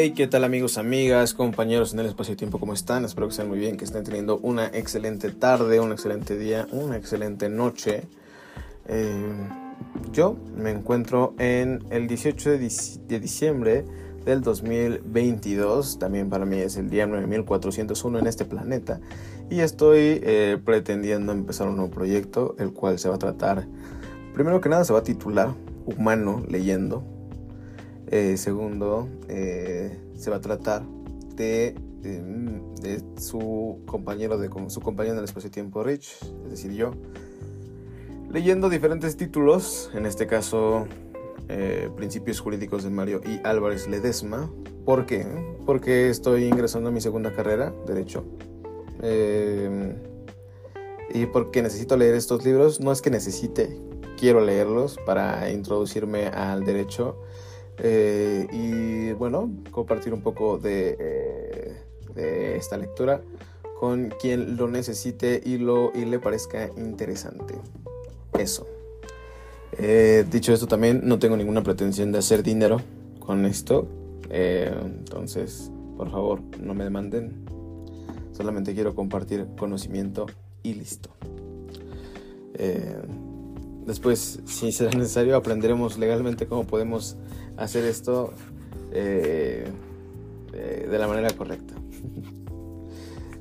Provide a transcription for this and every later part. Hey, ¿qué tal amigos, amigas, compañeros en el espacio y tiempo? ¿Cómo están? Espero que estén muy bien, que estén teniendo una excelente tarde, un excelente día, una excelente noche. Yo me encuentro en el 18 de diciembre del 2022. También para mí es el día 9401 en este planeta. Y estoy pretendiendo empezar un nuevo proyecto, el cual se va a tratar, primero que nada se va a titular Humano Leyendo. Segundo, se va a tratar de su compañero del espacio-tiempo Rich, es decir, yo, leyendo diferentes títulos, en este caso, Principios Jurídicos de Mario I. Álvarez Ledesma. ¿Por qué? Porque estoy ingresando a mi segunda carrera, Derecho, y porque necesito leer estos libros. No es que necesite, quiero leerlos para introducirme al Derecho. Y bueno, compartir un poco de esta lectura con quien lo necesite y le parezca interesante. Eso. Dicho esto, también no tengo ninguna pretensión de hacer dinero con esto. Entonces, por favor, no me demanden. Solamente quiero compartir conocimiento y listo. Después, si será necesario, aprenderemos legalmente cómo podemos hacer esto de la manera correcta.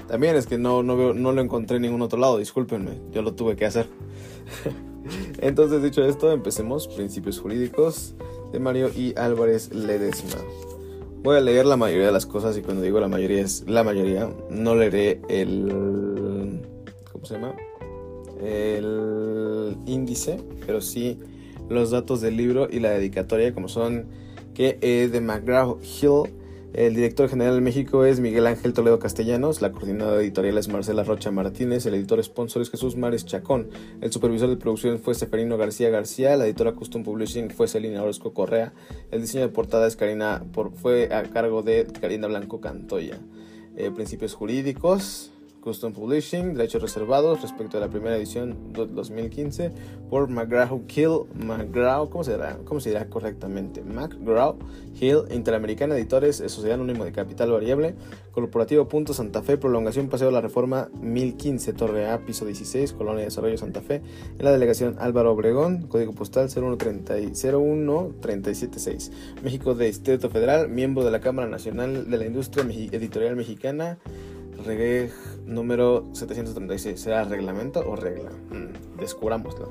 También es que no lo encontré en ningún otro lado, discúlpenme, yo lo tuve que hacer. Entonces, dicho esto, empecemos. Principios Jurídicos de Mario I. Álvarez Ledesma. Voy a leer la mayoría de las cosas, y cuando digo la mayoría es la mayoría. No leeré el... ¿cómo se llama? El índice, pero sí los datos del libro y la dedicatoria, como son que de McGraw-Hill. El director general de México es Miguel Ángel Toledo Castellanos, la coordinadora editorial es Marcela Rocha Martínez, el editor sponsor es Jesús Mares Chacón, el supervisor de producción fue Seferino García García, la editora Custom Publishing fue Selina Orozco Correa, el diseño de portada fue a cargo de Karina Blanco Cantoya. Principios Jurídicos, Custom Publishing, derechos reservados respecto a la primera edición 2015 por McGraw-Hill correctamente? McGraw-Hill Interamericana Editores, Sociedad Anónima de Capital Variable, Corporativo Punto Santa Fe, Prolongación Paseo de la Reforma 1015, Torre A, Piso 16, Colonia Desarrollo Santa Fe, en la Delegación Álvaro Obregón, Código Postal 01376, México, de Distrito Federal, miembro de la Cámara Nacional de la Industria Editorial Mexicana. Reg. número 736. ¿Será reglamento o regla? Descubrámoslo.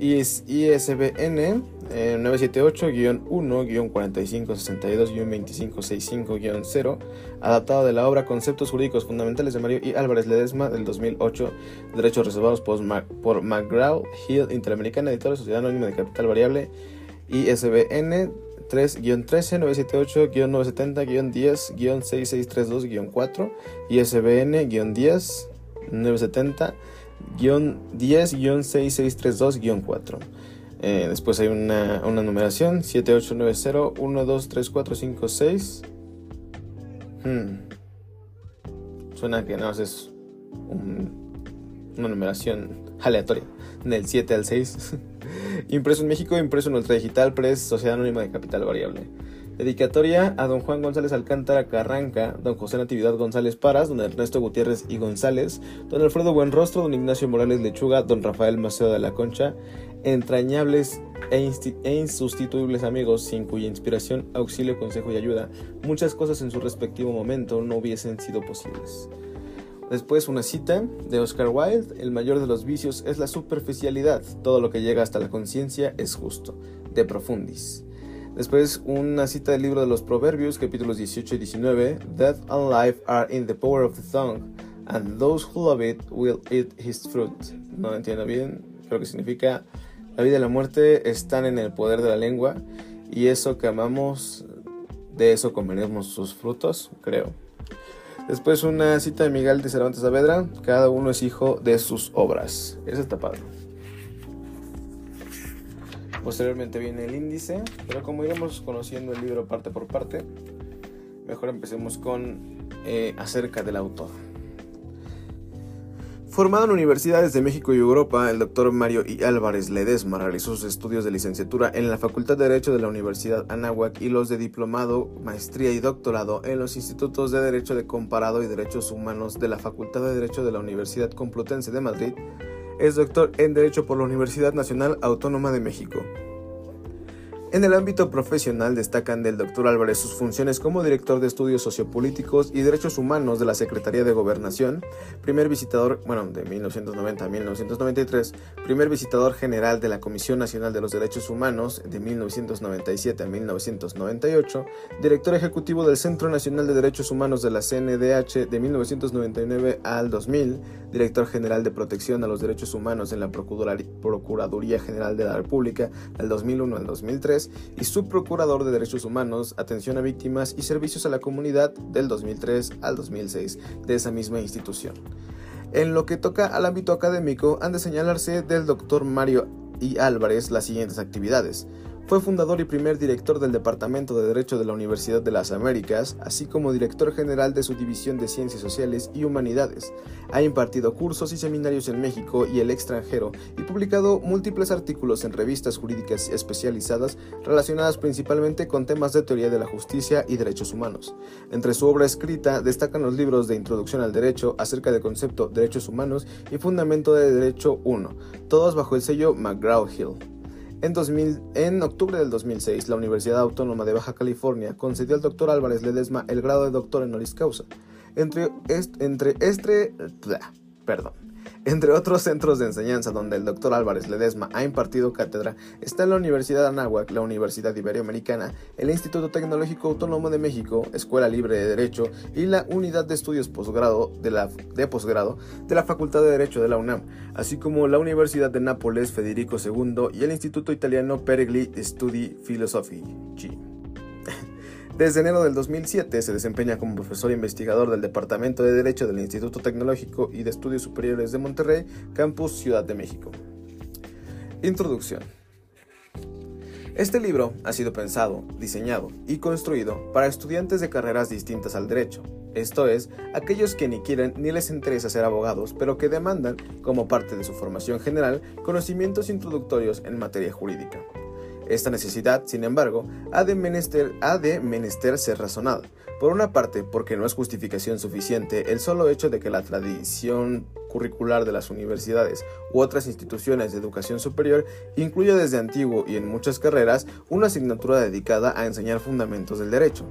ISBN 978-1-4562-2565-0, adaptado de la obra Conceptos Jurídicos Fundamentales de Mario I. Álvarez Ledesma del 2008, derechos reservados por McGraw-Hill Interamericana Editora, Sociedad Anónima de Capital Variable. ISBN 3-13-978-970-10-6632-4, ISBN 10-970-10-6632-4. Después hay una numeración 7890-123456. Suena que no es una numeración aleatoria, del 7 al 6. Impreso en México, impreso en Ultra Digital Press, Sociedad Anónima de Capital Variable. Dedicatoria a don Juan González Alcántara Carranca, don José Natividad González Paras, don Ernesto Gutiérrez y González, don Alfredo Buenrostro, don Ignacio Morales Lechuga, don Rafael Maceo de la Concha, entrañables e insustituibles amigos, sin cuya inspiración, auxilio, consejo y ayuda, muchas cosas en su respectivo momento no hubiesen sido posibles. Después una cita de Oscar Wilde: el mayor de los vicios es la superficialidad, todo lo que llega hasta la conciencia es justo, de profundis. Después una cita del libro de los Proverbios, capítulos 18 y 19, Death and life are in the power of the tongue, and those who love it will eat his fruit. No entiendo bien, creo que significa la vida y la muerte están en el poder de la lengua, y eso que amamos, de eso comeremos sus frutos, creo. Después una cita de Miguel de Cervantes Saavedra: cada uno es hijo de sus obras. Eso está padre. Posteriormente viene el índice, pero como iremos conociendo el libro parte por parte, mejor empecemos con acerca del autor. Formado en universidades de México y Europa, el doctor Mario I. Álvarez Ledesma realizó sus estudios de licenciatura en la Facultad de Derecho de la Universidad Anáhuac y los de diplomado, maestría y doctorado en los Institutos de Derecho de Comparado y Derechos Humanos de la Facultad de Derecho de la Universidad Complutense de Madrid. Es doctor en Derecho por la Universidad Nacional Autónoma de México. En el ámbito profesional destacan del doctor Álvarez sus funciones como director de estudios sociopolíticos y derechos humanos de la Secretaría de Gobernación, primer visitador, de 1990 a 1993, primer visitador general de la Comisión Nacional de los Derechos Humanos de 1997 a 1998, director ejecutivo del Centro Nacional de Derechos Humanos de la CNDH de 1999 al 2000, director general de Protección a los Derechos Humanos en la Procuraduría General de la República del 2001 al 2003, y subprocurador de Derechos Humanos, Atención a Víctimas y Servicios a la Comunidad del 2003 al 2006 de esa misma institución. En lo que toca al ámbito académico, han de señalarse del doctor Mario I. Álvarez las siguientes actividades. Fue fundador y primer director del Departamento de Derecho de la Universidad de las Américas, así como director general de su División de Ciencias Sociales y Humanidades. Ha impartido cursos y seminarios en México y el extranjero y publicado múltiples artículos en revistas jurídicas especializadas relacionadas principalmente con temas de teoría de la justicia y derechos humanos. Entre su obra escrita destacan los libros de Introducción al Derecho, acerca del concepto Derechos Humanos y Fundamento de Derecho 1, todos bajo el sello McGraw-Hill. En octubre del 2006, la Universidad Autónoma de Baja California concedió al doctor Álvarez Ledesma el grado de doctor honoris causa. Entre otros centros de enseñanza donde el doctor Álvarez Ledesma ha impartido cátedra están la Universidad Anáhuac, la Universidad Iberoamericana, el Instituto Tecnológico Autónomo de México, Escuela Libre de Derecho y la Unidad de Estudios de Posgrado de la Facultad de Derecho de la UNAM, así como la Universidad de Nápoles Federico II y el Instituto Italiano Perigli Studi Filosofici. Desde enero del 2007 se desempeña como profesor e investigador del Departamento de Derecho del Instituto Tecnológico y de Estudios Superiores de Monterrey, Campus Ciudad de México. Introducción. Este libro ha sido pensado, diseñado y construido para estudiantes de carreras distintas al derecho, esto es, aquellos que ni quieren ni les interesa ser abogados, pero que demandan, como parte de su formación general, conocimientos introductorios en materia jurídica. Esta necesidad, sin embargo, ha de menester ser razonada. Por una parte, porque no es justificación suficiente el solo hecho de que la tradición curricular de las universidades u otras instituciones de educación superior incluya desde antiguo y en muchas carreras una asignatura dedicada a enseñar fundamentos del derecho.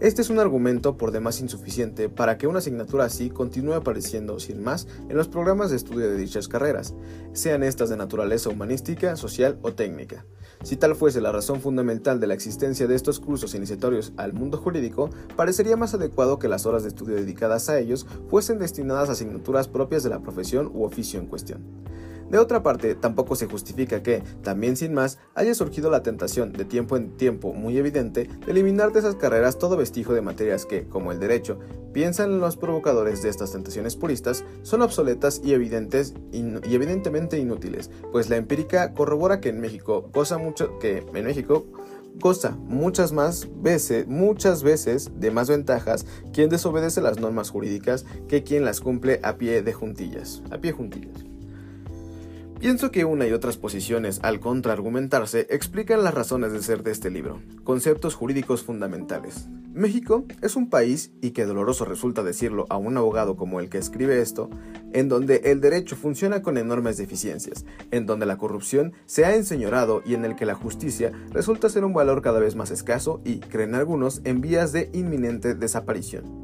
Este es un argumento por demás insuficiente para que una asignatura así continúe apareciendo sin más en los programas de estudio de dichas carreras, sean estas de naturaleza humanística, social o técnica. Si tal fuese la razón fundamental de la existencia de estos cursos iniciatorios al mundo jurídico, parecería más adecuado que las horas de estudio dedicadas a ellos fuesen destinadas a asignaturas propias de la profesión u oficio en cuestión. De otra parte, tampoco se justifica que, también sin más, haya surgido la tentación, de tiempo en tiempo muy evidente, de eliminar de esas carreras todo vestigio de materias que, como el derecho, piensan los provocadores de estas tentaciones puristas, son obsoletas y evidentemente inútiles, pues la empírica corrobora que en México goza muchas veces de más ventajas quien desobedece las normas jurídicas que quien las cumple a pie juntillas. Pienso que una y otras posiciones, al contraargumentarse, explican las razones de ser de este libro. Conceptos jurídicos fundamentales. México es un país, y que doloroso resulta decirlo a un abogado como el que escribe esto, en donde el derecho funciona con enormes deficiencias, en donde la corrupción se ha enseñorado y en el que la justicia resulta ser un valor cada vez más escaso y, creen algunos, en vías de inminente desaparición.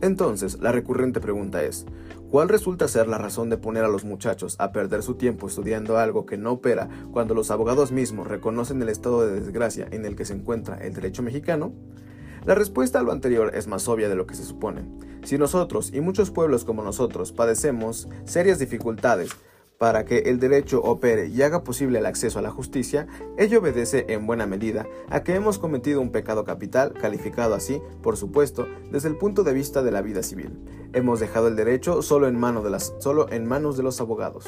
Entonces, la recurrente pregunta es, ¿cuál resulta ser la razón de poner a los muchachos a perder su tiempo estudiando algo que no opera cuando los abogados mismos reconocen el estado de desgracia en el que se encuentra el derecho mexicano? La respuesta a lo anterior es más obvia de lo que se supone. Si nosotros y muchos pueblos como nosotros padecemos serias dificultades para que el derecho opere y haga posible el acceso a la justicia, ello obedece en buena medida a que hemos cometido un pecado capital, calificado así, por supuesto, desde el punto de vista de la vida civil. Hemos dejado el derecho solo en manos de los abogados.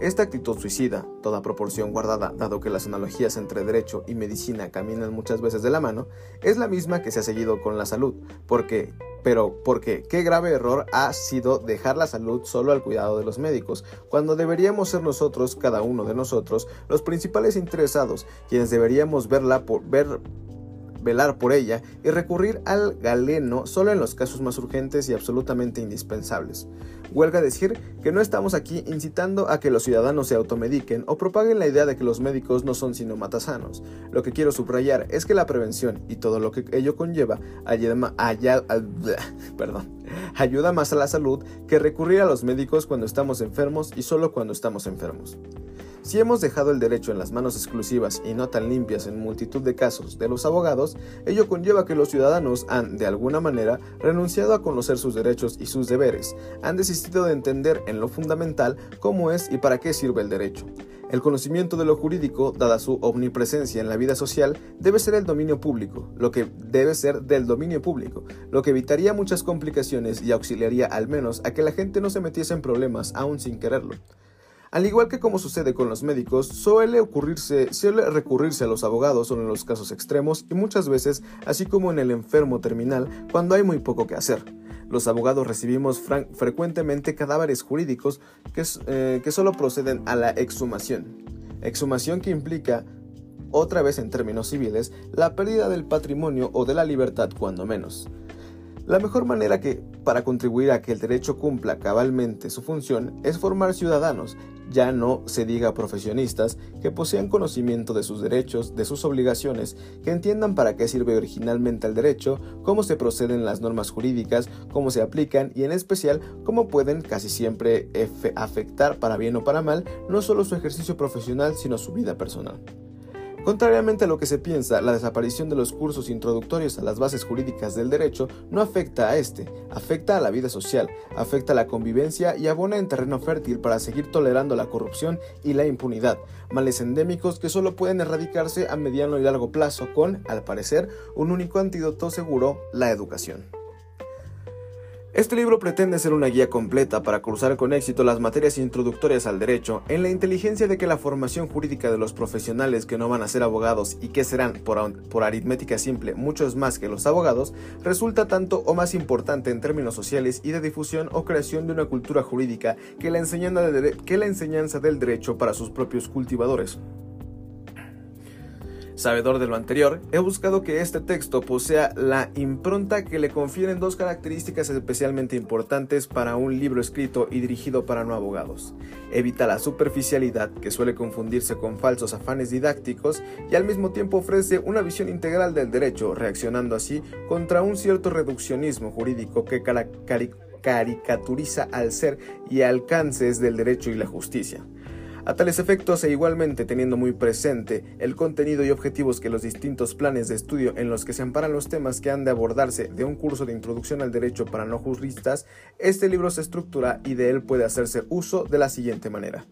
Esta actitud suicida, toda proporción guardada, dado que las analogías entre derecho y medicina caminan muchas veces de la mano, es la misma que se ha seguido con la salud, porque pero porque qué grave error ha sido dejar la salud solo al cuidado de los médicos, cuando deberíamos ser nosotros, cada uno de nosotros, los principales interesados, quienes deberíamos velar por ella y recurrir al galeno solo en los casos más urgentes y absolutamente indispensables. Huelga decir que no estamos aquí incitando a que los ciudadanos se automediquen o propaguen la idea de que los médicos no son sino matasanos. Lo que quiero subrayar es que la prevención y todo lo que ello conlleva ayuda más a la salud que recurrir a los médicos cuando estamos enfermos y solo cuando estamos enfermos. Si hemos dejado el derecho en las manos exclusivas y no tan limpias en multitud de casos de los abogados, ello conlleva que los ciudadanos han, de alguna manera, renunciado a conocer sus derechos y sus deberes, han desistido de entender en lo fundamental cómo es y para qué sirve el derecho. El conocimiento de lo jurídico, dada su omnipresencia en la vida social, debe ser del dominio público, lo que evitaría muchas complicaciones y auxiliaría al menos a que la gente no se metiese en problemas aún sin quererlo. Al igual que como sucede con los médicos, suele recurrirse a los abogados solo en los casos extremos y muchas veces, así como en el enfermo terminal, cuando hay muy poco que hacer. Los abogados recibimos frecuentemente cadáveres jurídicos que solo proceden a la exhumación que implica, otra vez en términos civiles, la pérdida del patrimonio o de la libertad cuando menos. La mejor manera para contribuir a que el derecho cumpla cabalmente su función es formar ciudadanos, ya no se diga profesionistas, que posean conocimiento de sus derechos, de sus obligaciones, que entiendan para qué sirve originalmente el derecho, cómo se proceden las normas jurídicas, cómo se aplican y en especial cómo pueden casi siempre afectar para bien o para mal no solo su ejercicio profesional sino su vida personal. Contrariamente a lo que se piensa, la desaparición de los cursos introductorios a las bases jurídicas del derecho no afecta a este, afecta a la vida social, afecta a la convivencia y abona en terreno fértil para seguir tolerando la corrupción y la impunidad, males endémicos que solo pueden erradicarse a mediano y largo plazo con, al parecer, un único antídoto seguro, la educación. Este libro pretende ser una guía completa para cursar con éxito las materias introductorias al derecho, en la inteligencia de que la formación jurídica de los profesionales que no van a ser abogados y que serán, por aritmética simple, muchos más que los abogados, resulta tanto o más importante en términos sociales y de difusión o creación de una cultura jurídica que la enseñanza del derecho para sus propios cultivadores. Sabedor de lo anterior, he buscado que este texto posea la impronta que le confieren dos características especialmente importantes para un libro escrito y dirigido para no abogados. Evita la superficialidad, que suele confundirse con falsos afanes didácticos, y al mismo tiempo ofrece una visión integral del derecho, reaccionando así contra un cierto reduccionismo jurídico que caricaturiza al ser y alcances del derecho y la justicia. A tales efectos e igualmente teniendo muy presente el contenido y objetivos que los distintos planes de estudio en los que se amparan los temas que han de abordarse de un curso de introducción al derecho para no juristas, este libro se estructura y de él puede hacerse uso de la siguiente manera.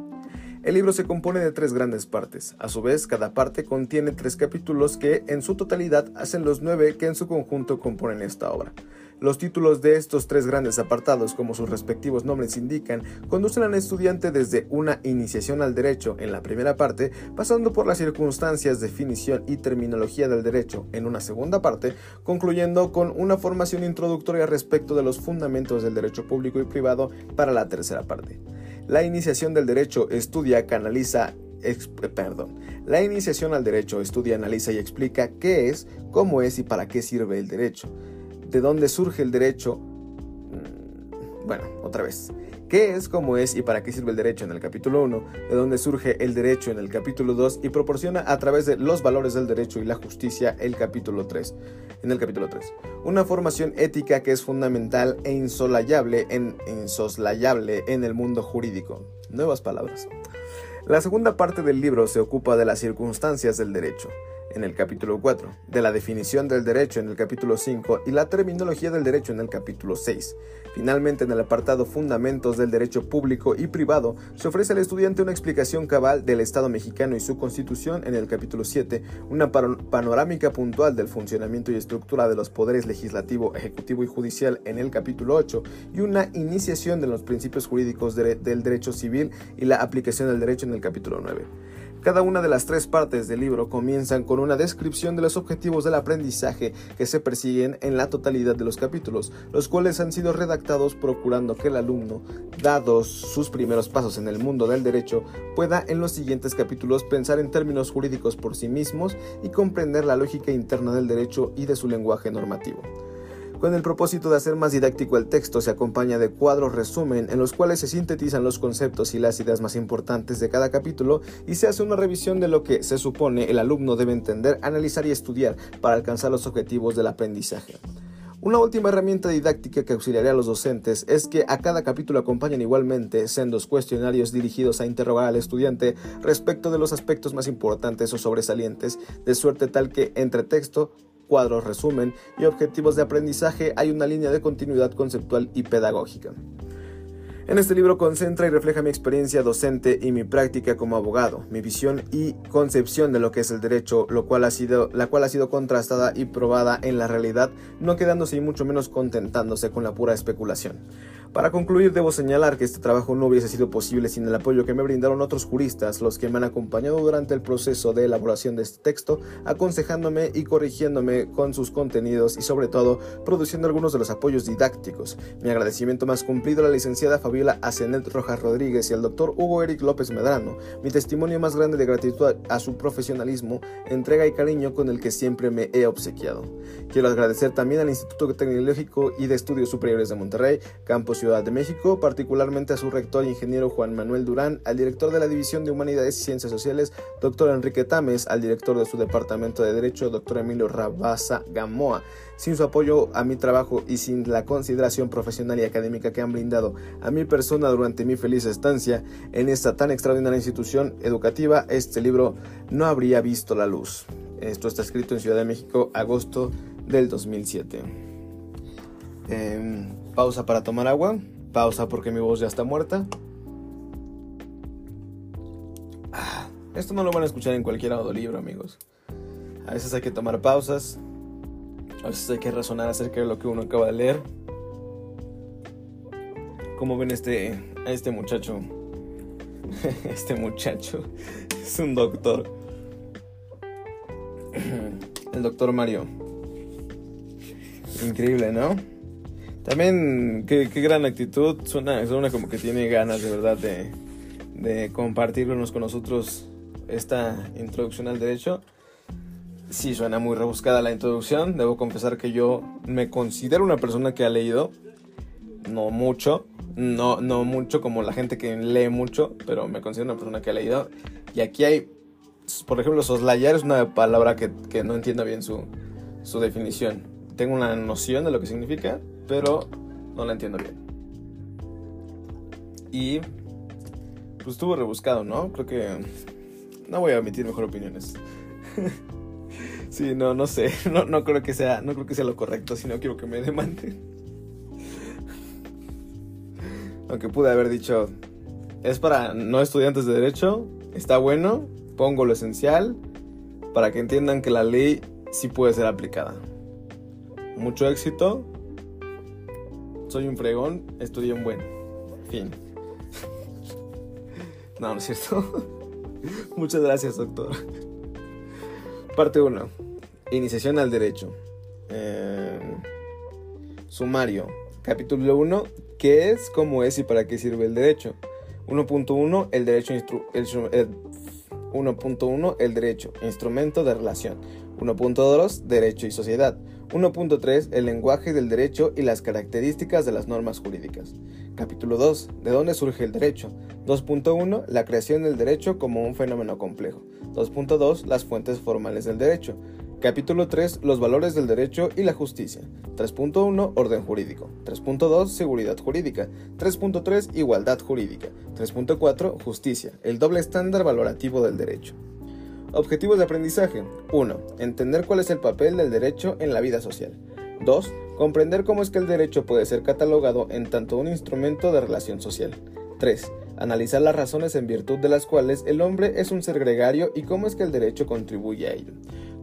El libro se compone de 3 grandes partes, a su vez cada parte contiene 3 capítulos que en su totalidad hacen los 9 que en su conjunto componen esta obra. Los títulos de estos 3 grandes apartados, como sus respectivos nombres indican, conducen al estudiante desde una iniciación al derecho en la primera parte, pasando por las circunstancias, definición y terminología del derecho en una segunda parte, concluyendo con una formación introductoria respecto de los fundamentos del derecho público y privado para la tercera parte. La iniciación al derecho estudia, analiza y explica qué es, cómo es y para qué sirve el derecho. ¿De dónde surge el derecho? ¿Qué es, cómo es y para qué sirve el derecho en el capítulo 1? ¿De dónde surge el derecho en el capítulo 2? Y proporciona a través de los valores del derecho y la justicia en el capítulo 3. Una formación ética que es fundamental e insoslayable en el mundo jurídico. Nuevas palabras. La segunda parte del libro se ocupa de las circunstancias del derecho. En el capítulo 4, de la definición del derecho en el capítulo 5 y la terminología del derecho en el capítulo 6. Finalmente, en el apartado Fundamentos del Derecho Público y Privado, se ofrece al estudiante una explicación cabal del Estado mexicano y su Constitución en el capítulo 7, una panorámica puntual del funcionamiento y estructura de los poderes legislativo, ejecutivo y judicial en el capítulo 8 y una iniciación de los principios jurídicos del derecho civil y la aplicación del derecho en el capítulo 9. Cada una de las tres partes del libro comienzan con una descripción de los objetivos del aprendizaje que se persiguen en la totalidad de los capítulos, los cuales han sido redactados procurando que el alumno, dados sus primeros pasos en el mundo del derecho, pueda en los siguientes capítulos pensar en términos jurídicos por sí mismos y comprender la lógica interna del derecho y de su lenguaje normativo. Con el propósito de hacer más didáctico el texto, se acompaña de cuadros resumen en los cuales se sintetizan los conceptos y las ideas más importantes de cada capítulo y se hace una revisión de lo que se supone el alumno debe entender, analizar y estudiar para alcanzar los objetivos del aprendizaje. Una última herramienta didáctica que auxiliaría a los docentes es que a cada capítulo acompañan igualmente sendos cuestionarios dirigidos a interrogar al estudiante respecto de los aspectos más importantes o sobresalientes, de suerte tal que entre texto, cuadros, resumen y objetivos de aprendizaje hay una línea de continuidad conceptual y pedagógica. En este libro concentra y refleja mi experiencia docente y mi práctica como abogado, mi visión y concepción de lo que es el derecho, la cual ha sido contrastada y probada en la realidad, no quedándose y mucho menos contentándose con la pura especulación. Para concluir, debo señalar que este trabajo no hubiese sido posible sin el apoyo que me brindaron otros juristas, los que me han acompañado durante el proceso de elaboración de este texto, aconsejándome y corrigiéndome con sus contenidos y sobre todo produciendo algunos de los apoyos didácticos. Mi agradecimiento más cumplido a la licenciada Fabiola Cenet Rojas Rodríguez y al doctor Hugo Eric López Medrano, mi testimonio más grande de gratitud a su profesionalismo, entrega y cariño con el que siempre me he obsequiado. Quiero agradecer también al Instituto Tecnológico y de Estudios Superiores de Monterrey, Campus Ciudad de México, particularmente a su rector ingeniero Juan Manuel Durán, al director de la División de Humanidades y Ciencias Sociales, doctor Enrique Tames, al director de su Departamento de Derecho, doctor Emilio Rabaza Gamoa. Sin su apoyo a mi trabajo y sin la consideración profesional y académica que han brindado a mi persona durante mi feliz estancia en esta tan extraordinaria institución educativa, este libro no habría visto la luz. Esto está escrito en Ciudad de México, agosto del 2007. Pausa para tomar agua, pausa porque mi voz ya está muerta. Esto no lo van a escuchar en cualquier audiolibro, amigos. A veces hay que tomar pausas, a veces hay que razonar acerca de lo que uno acaba de leer. Como ven a este muchacho. Este muchacho es un doctor. El doctor Mario. Increíble, ¿no? También, qué gran actitud, suena como que tiene ganas de verdad de compartirnos con nosotros esta introducción al derecho. Sí, suena muy rebuscada la introducción, debo confesar que yo me considero una persona que ha leído, no mucho como la gente que lee mucho, pero me considero una persona que ha leído. Y aquí hay, por ejemplo, soslayar es una palabra que no entiendo bien su definición. Tengo una noción de lo que significa, pero no la entiendo bien. Y pues estuvo rebuscado, ¿no? Creo que no voy a emitir mejor opiniones. Sí, no sé. No creo que sea lo correcto, si no quiero que me demanden. Aunque pude haber dicho, es para no estudiantes de derecho, está bueno, pongo lo esencial para que entiendan que la ley sí puede ser aplicada. Mucho éxito. Soy un fregón, estudié un buen. Fin. No, no es cierto. Muchas gracias, doctor. Parte 1. Iniciación al derecho. Sumario. Capítulo 1. ¿Qué es, cómo es y para qué sirve el derecho? 1.1. El derecho. 1.1. El derecho. Instrumento de relación. 1.2. Derecho y sociedad. 1.3. El lenguaje del derecho y las características de las normas jurídicas. Capítulo 2. ¿De dónde surge el derecho? 2.1. La creación del derecho como un fenómeno complejo. 2.2. Las fuentes formales del derecho. Capítulo 3. Los valores del derecho y la justicia. 3.1. Orden jurídico. 3.2. Seguridad jurídica. 3.3. Igualdad jurídica. 3.4. Justicia. El doble estándar valorativo del derecho. Objetivos de aprendizaje. 1. Entender cuál es el papel del derecho en la vida social. 2. Comprender cómo es que el derecho puede ser catalogado en tanto un instrumento de relación social. 3. Analizar las razones en virtud de las cuales el hombre es un ser gregario y cómo es que el derecho contribuye a ello.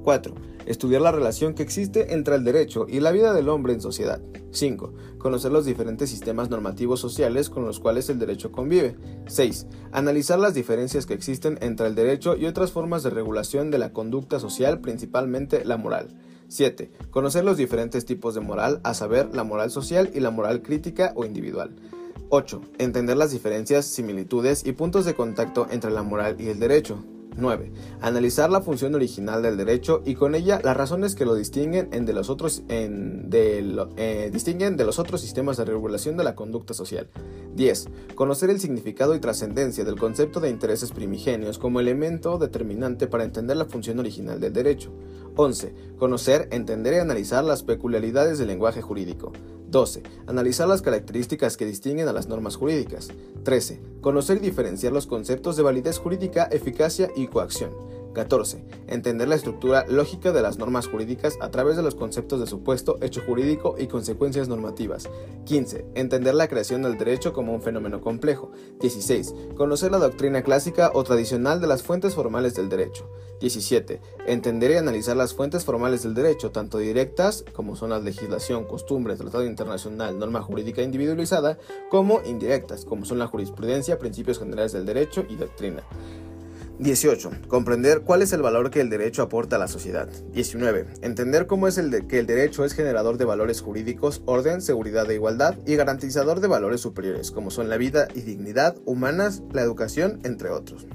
4. Estudiar la relación que existe entre el derecho y la vida del hombre en sociedad. 5. Conocer los diferentes sistemas normativos sociales con los cuales el derecho convive. 6. Analizar las diferencias que existen entre el derecho y otras formas de regulación de la conducta social, principalmente la moral. 7. Conocer los diferentes tipos de moral, a saber, la moral social y la moral crítica o individual. 8. Entender las diferencias, similitudes y puntos de contacto entre la moral y el derecho. 9. Analizar la función original del derecho y con ella las razones que lo distinguen de los otros sistemas de regulación de la conducta social. 10. Conocer el significado y trascendencia del concepto de intereses primigenios como elemento determinante para entender la función original del derecho. 11. Conocer, entender y analizar las peculiaridades del lenguaje jurídico. 12. Analizar las características que distinguen a las normas jurídicas. 13. Conocer y diferenciar los conceptos de validez jurídica, eficacia y coacción. 14. Entender la estructura lógica de las normas jurídicas a través de los conceptos de supuesto, hecho jurídico y consecuencias normativas. 15. Entender la creación del derecho como un fenómeno complejo. 16. Conocer la doctrina clásica o tradicional de las fuentes formales del derecho. 17. Entender y analizar las fuentes formales del derecho, tanto directas, como son la legislación, costumbres, tratado internacional, norma jurídica individualizada, como indirectas, como son la jurisprudencia, principios generales del derecho y doctrina. 18. Comprender cuál es el valor que el derecho aporta a la sociedad. 19. Entender cómo es que el derecho es generador de valores jurídicos, orden, seguridad e igualdad y garantizador de valores superiores, como son la vida y dignidad humanas, la educación, entre otros.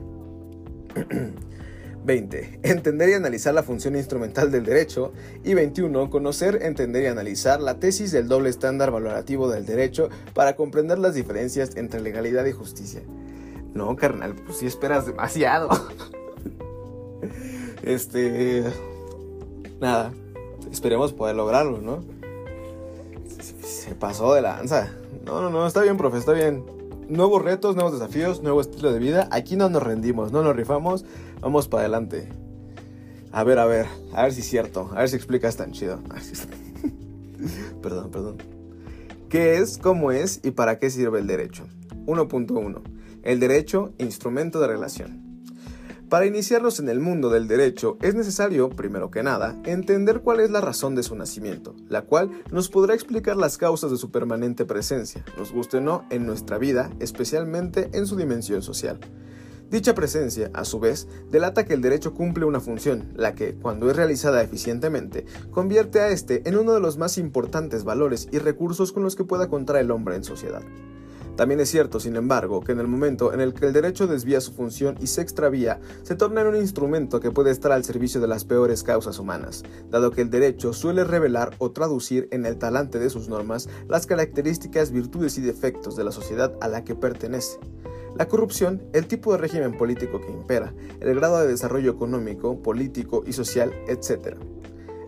20. Entender y analizar la función instrumental del derecho. Y 21. Conocer, entender y analizar la tesis del doble estándar valorativo del derecho para comprender las diferencias entre legalidad y justicia. No, carnal, pues sí esperas demasiado. Nada, esperemos poder lograrlo, ¿no? Se pasó de lanza. No, está bien, profe, está bien. Nuevos retos, nuevos desafíos, nuevo estilo de vida. Aquí no nos rendimos, no nos rifamos. Vamos para adelante. A ver si es cierto. A ver si explicas tan chido. Perdón. ¿Qué es, cómo es y para qué sirve el derecho? 1.1. El derecho, instrumento de relación. Para iniciarnos en el mundo del derecho es necesario, primero que nada, entender cuál es la razón de su nacimiento, la cual nos podrá explicar las causas de su permanente presencia, nos guste o no, en nuestra vida, especialmente en su dimensión social. Dicha presencia, a su vez, delata que el derecho cumple una función, la que, cuando es realizada eficientemente, convierte a este en uno de los más importantes valores y recursos con los que pueda contar el hombre en sociedad. También es cierto, sin embargo, que en el momento en el que el derecho desvía su función y se extravía, se torna en un instrumento que puede estar al servicio de las peores causas humanas, dado que el derecho suele revelar o traducir en el talante de sus normas las características, virtudes y defectos de la sociedad a la que pertenece. La corrupción, el tipo de régimen político que impera, el grado de desarrollo económico, político y social, etc.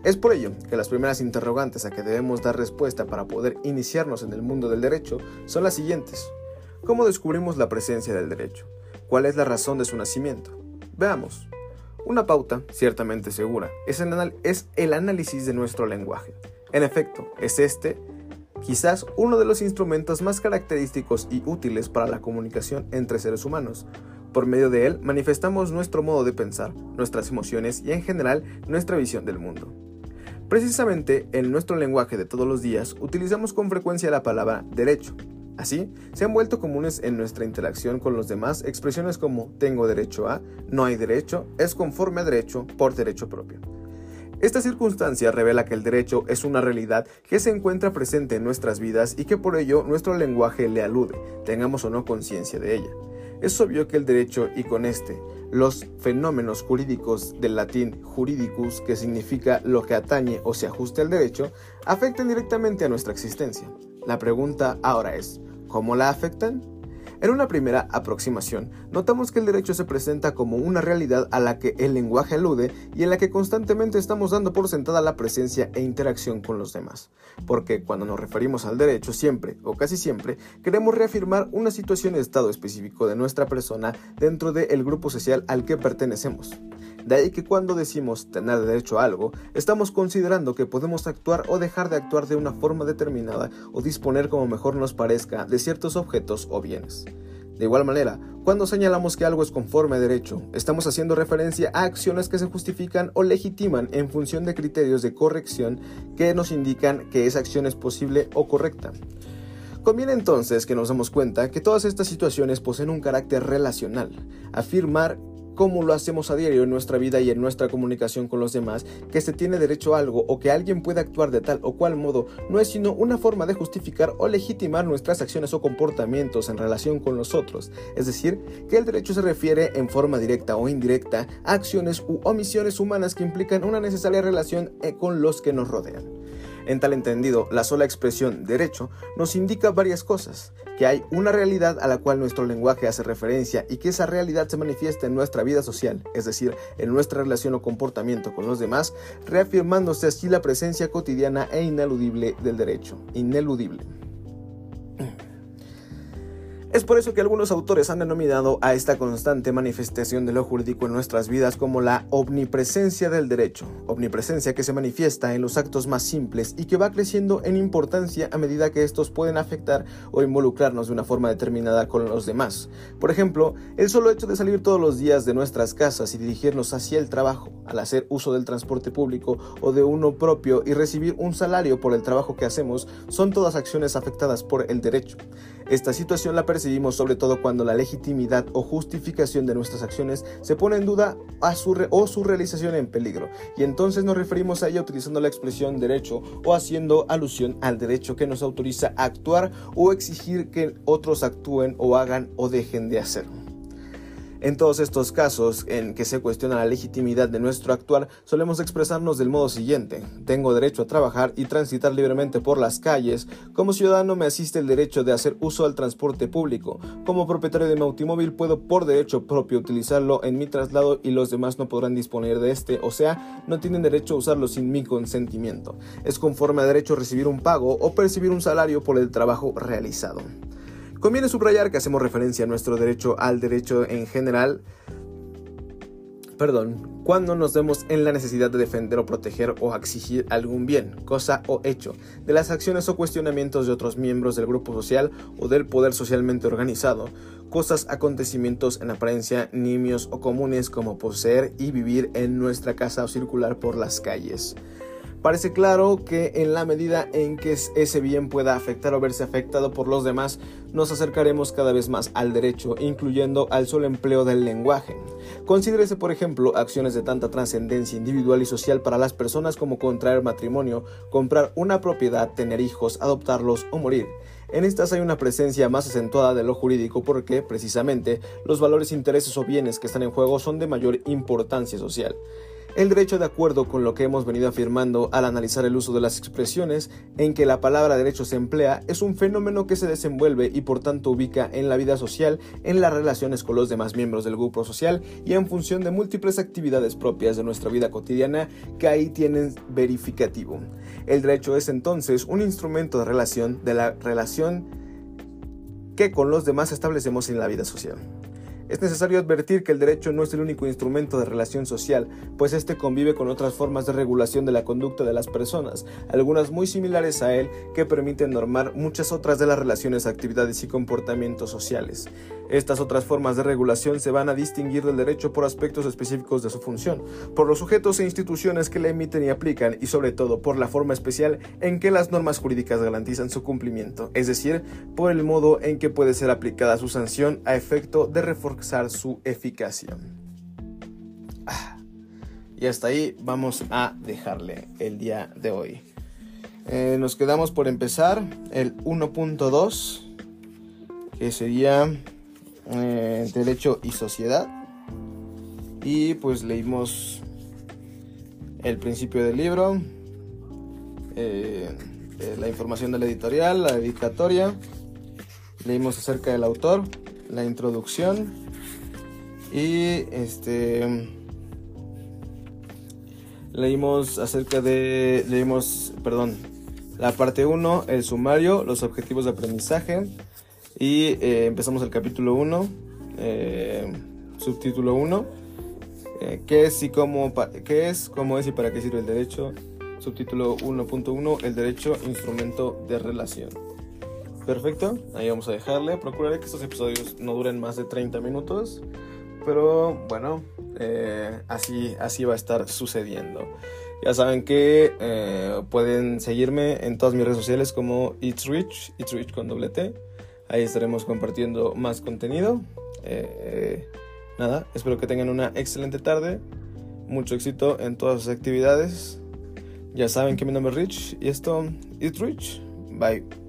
Es por ello que las primeras interrogantes a que debemos dar respuesta para poder iniciarnos en el mundo del derecho son las siguientes. ¿Cómo descubrimos la presencia del derecho? ¿Cuál es la razón de su nacimiento? Veamos. Una pauta, ciertamente segura, es el análisis de nuestro lenguaje. En efecto, es este, quizás uno de los instrumentos más característicos y útiles para la comunicación entre seres humanos. Por medio de él manifestamos nuestro modo de pensar, nuestras emociones y en general nuestra visión del mundo. Precisamente en nuestro lenguaje de todos los días utilizamos con frecuencia la palabra derecho. Así, se han vuelto comunes en nuestra interacción con los demás expresiones como tengo derecho a, no hay derecho, es conforme a derecho, por derecho propio. Esta circunstancia revela que el derecho es una realidad que se encuentra presente en nuestras vidas y que por ello nuestro lenguaje le alude, tengamos o no conciencia de ella. Es obvio que el derecho y con este, los fenómenos jurídicos del latín juridicus, que significa lo que atañe o se ajusta al derecho, afectan directamente a nuestra existencia. La pregunta ahora es, ¿cómo la afectan? En una primera aproximación, notamos que el derecho se presenta como una realidad a la que el lenguaje alude y en la que constantemente estamos dando por sentada la presencia e interacción con los demás. Porque cuando nos referimos al derecho siempre, o casi siempre, queremos reafirmar una situación o estado específico de nuestra persona dentro del grupo social al que pertenecemos. De ahí que cuando decimos tener derecho a algo, estamos considerando que podemos actuar o dejar de actuar de una forma determinada o disponer como mejor nos parezca de ciertos objetos o bienes. De igual manera, cuando señalamos que algo es conforme a derecho, estamos haciendo referencia a acciones que se justifican o legitiman en función de criterios de corrección que nos indican que esa acción es posible o correcta. Conviene entonces que nos demos cuenta que todas estas situaciones poseen un carácter relacional. Afirmar, como lo hacemos a diario en nuestra vida y en nuestra comunicación con los demás, que se tiene derecho a algo o que alguien puede actuar de tal o cual modo, no es sino una forma de justificar o legitimar nuestras acciones o comportamientos en relación con los otros. Es decir, que el derecho se refiere en forma directa o indirecta a acciones u omisiones humanas que implican una necesaria relación con los que nos rodean. En tal entendido, la sola expresión derecho nos indica varias cosas: que hay una realidad a la cual nuestro lenguaje hace referencia y que esa realidad se manifiesta en nuestra vida social, es decir, en nuestra relación o comportamiento con los demás, reafirmándose así la presencia cotidiana e ineludible del derecho. Ineludible. Es por eso que algunos autores han denominado a esta constante manifestación de lo jurídico en nuestras vidas como la omnipresencia del derecho, omnipresencia que se manifiesta en los actos más simples y que va creciendo en importancia a medida que estos pueden afectar o involucrarnos de una forma determinada con los demás. Por ejemplo, el solo hecho de salir todos los días de nuestras casas y dirigirnos hacia el trabajo, al hacer uso del transporte público o de uno propio y recibir un salario por el trabajo que hacemos, son todas acciones afectadas por el derecho. Esta situación la percibimos sobre todo cuando la legitimidad o justificación de nuestras acciones se pone en duda o su realización en peligro, y entonces nos referimos a ella utilizando la expresión derecho o haciendo alusión al derecho que nos autoriza a actuar o exigir que otros actúen o hagan o dejen de hacer. En todos estos casos en que se cuestiona la legitimidad de nuestro actuar, solemos expresarnos del modo siguiente: tengo derecho a trabajar y transitar libremente por las calles, como ciudadano me asiste el derecho de hacer uso del transporte público, como propietario de mi automóvil puedo por derecho propio utilizarlo en mi traslado y los demás no podrán disponer de este, o sea, no tienen derecho a usarlo sin mi consentimiento. Es conforme a derecho recibir un pago o percibir un salario por el trabajo realizado. Conviene subrayar que hacemos referencia a nuestro derecho al derecho en general, cuando nos vemos en la necesidad de defender o proteger o exigir algún bien, cosa o hecho, de las acciones o cuestionamientos de otros miembros del grupo social o del poder socialmente organizado, cosas, acontecimientos en apariencia nimios o comunes como poseer y vivir en nuestra casa o circular por las calles. Parece claro que en la medida en que ese bien pueda afectar o verse afectado por los demás, nos acercaremos cada vez más al derecho, incluyendo al solo empleo del lenguaje. Considérese, por ejemplo, acciones de tanta trascendencia individual y social para las personas como contraer matrimonio, comprar una propiedad, tener hijos, adoptarlos o morir. En estas hay una presencia más acentuada de lo jurídico porque, precisamente, los valores, intereses o bienes que están en juego son de mayor importancia social. El derecho, de acuerdo con lo que hemos venido afirmando al analizar el uso de las expresiones en que la palabra derecho se emplea, es un fenómeno que se desenvuelve y por tanto ubica en la vida social, en las relaciones con los demás miembros del grupo social y en función de múltiples actividades propias de nuestra vida cotidiana que ahí tienen verificativo. El derecho es entonces un instrumento de relación de la relación que con los demás establecemos en la vida social. Es necesario advertir que el derecho no es el único instrumento de relación social, pues este convive con otras formas de regulación de la conducta de las personas, algunas muy similares a él, que permiten normar muchas otras de las relaciones, actividades y comportamientos sociales. Estas otras formas de regulación se van a distinguir del derecho por aspectos específicos de su función, por los sujetos e instituciones que la emiten y aplican, y sobre todo por la forma especial en que las normas jurídicas garantizan su cumplimiento, es decir, por el modo en que puede ser aplicada su sanción a efecto de reforzar su eficacia. Y hasta ahí vamos a dejarle el día de hoy. Nos quedamos por empezar el 1.2, que sería derecho y sociedad, y pues leímos el principio del libro, la información de la editorial, la dedicatoria, leímos acerca del autor, la introducción y leímos la parte 1, el sumario, los objetivos de aprendizaje. Y empezamos el capítulo 1, subtítulo 1, ¿Qué es, cómo es y para qué sirve el derecho? Subtítulo 1.1, el derecho, instrumento de relación. Perfecto, ahí vamos a dejarle. Procuraré que estos episodios no duren más de 30 minutos, pero bueno, así va a estar sucediendo. Ya saben que pueden seguirme en todas mis redes sociales como It's Rich con doble T. Ahí estaremos compartiendo más contenido. Nada, espero que tengan una excelente tarde. Mucho éxito en todas sus actividades. Ya saben que mi nombre es Rich y esto es Rich. Bye.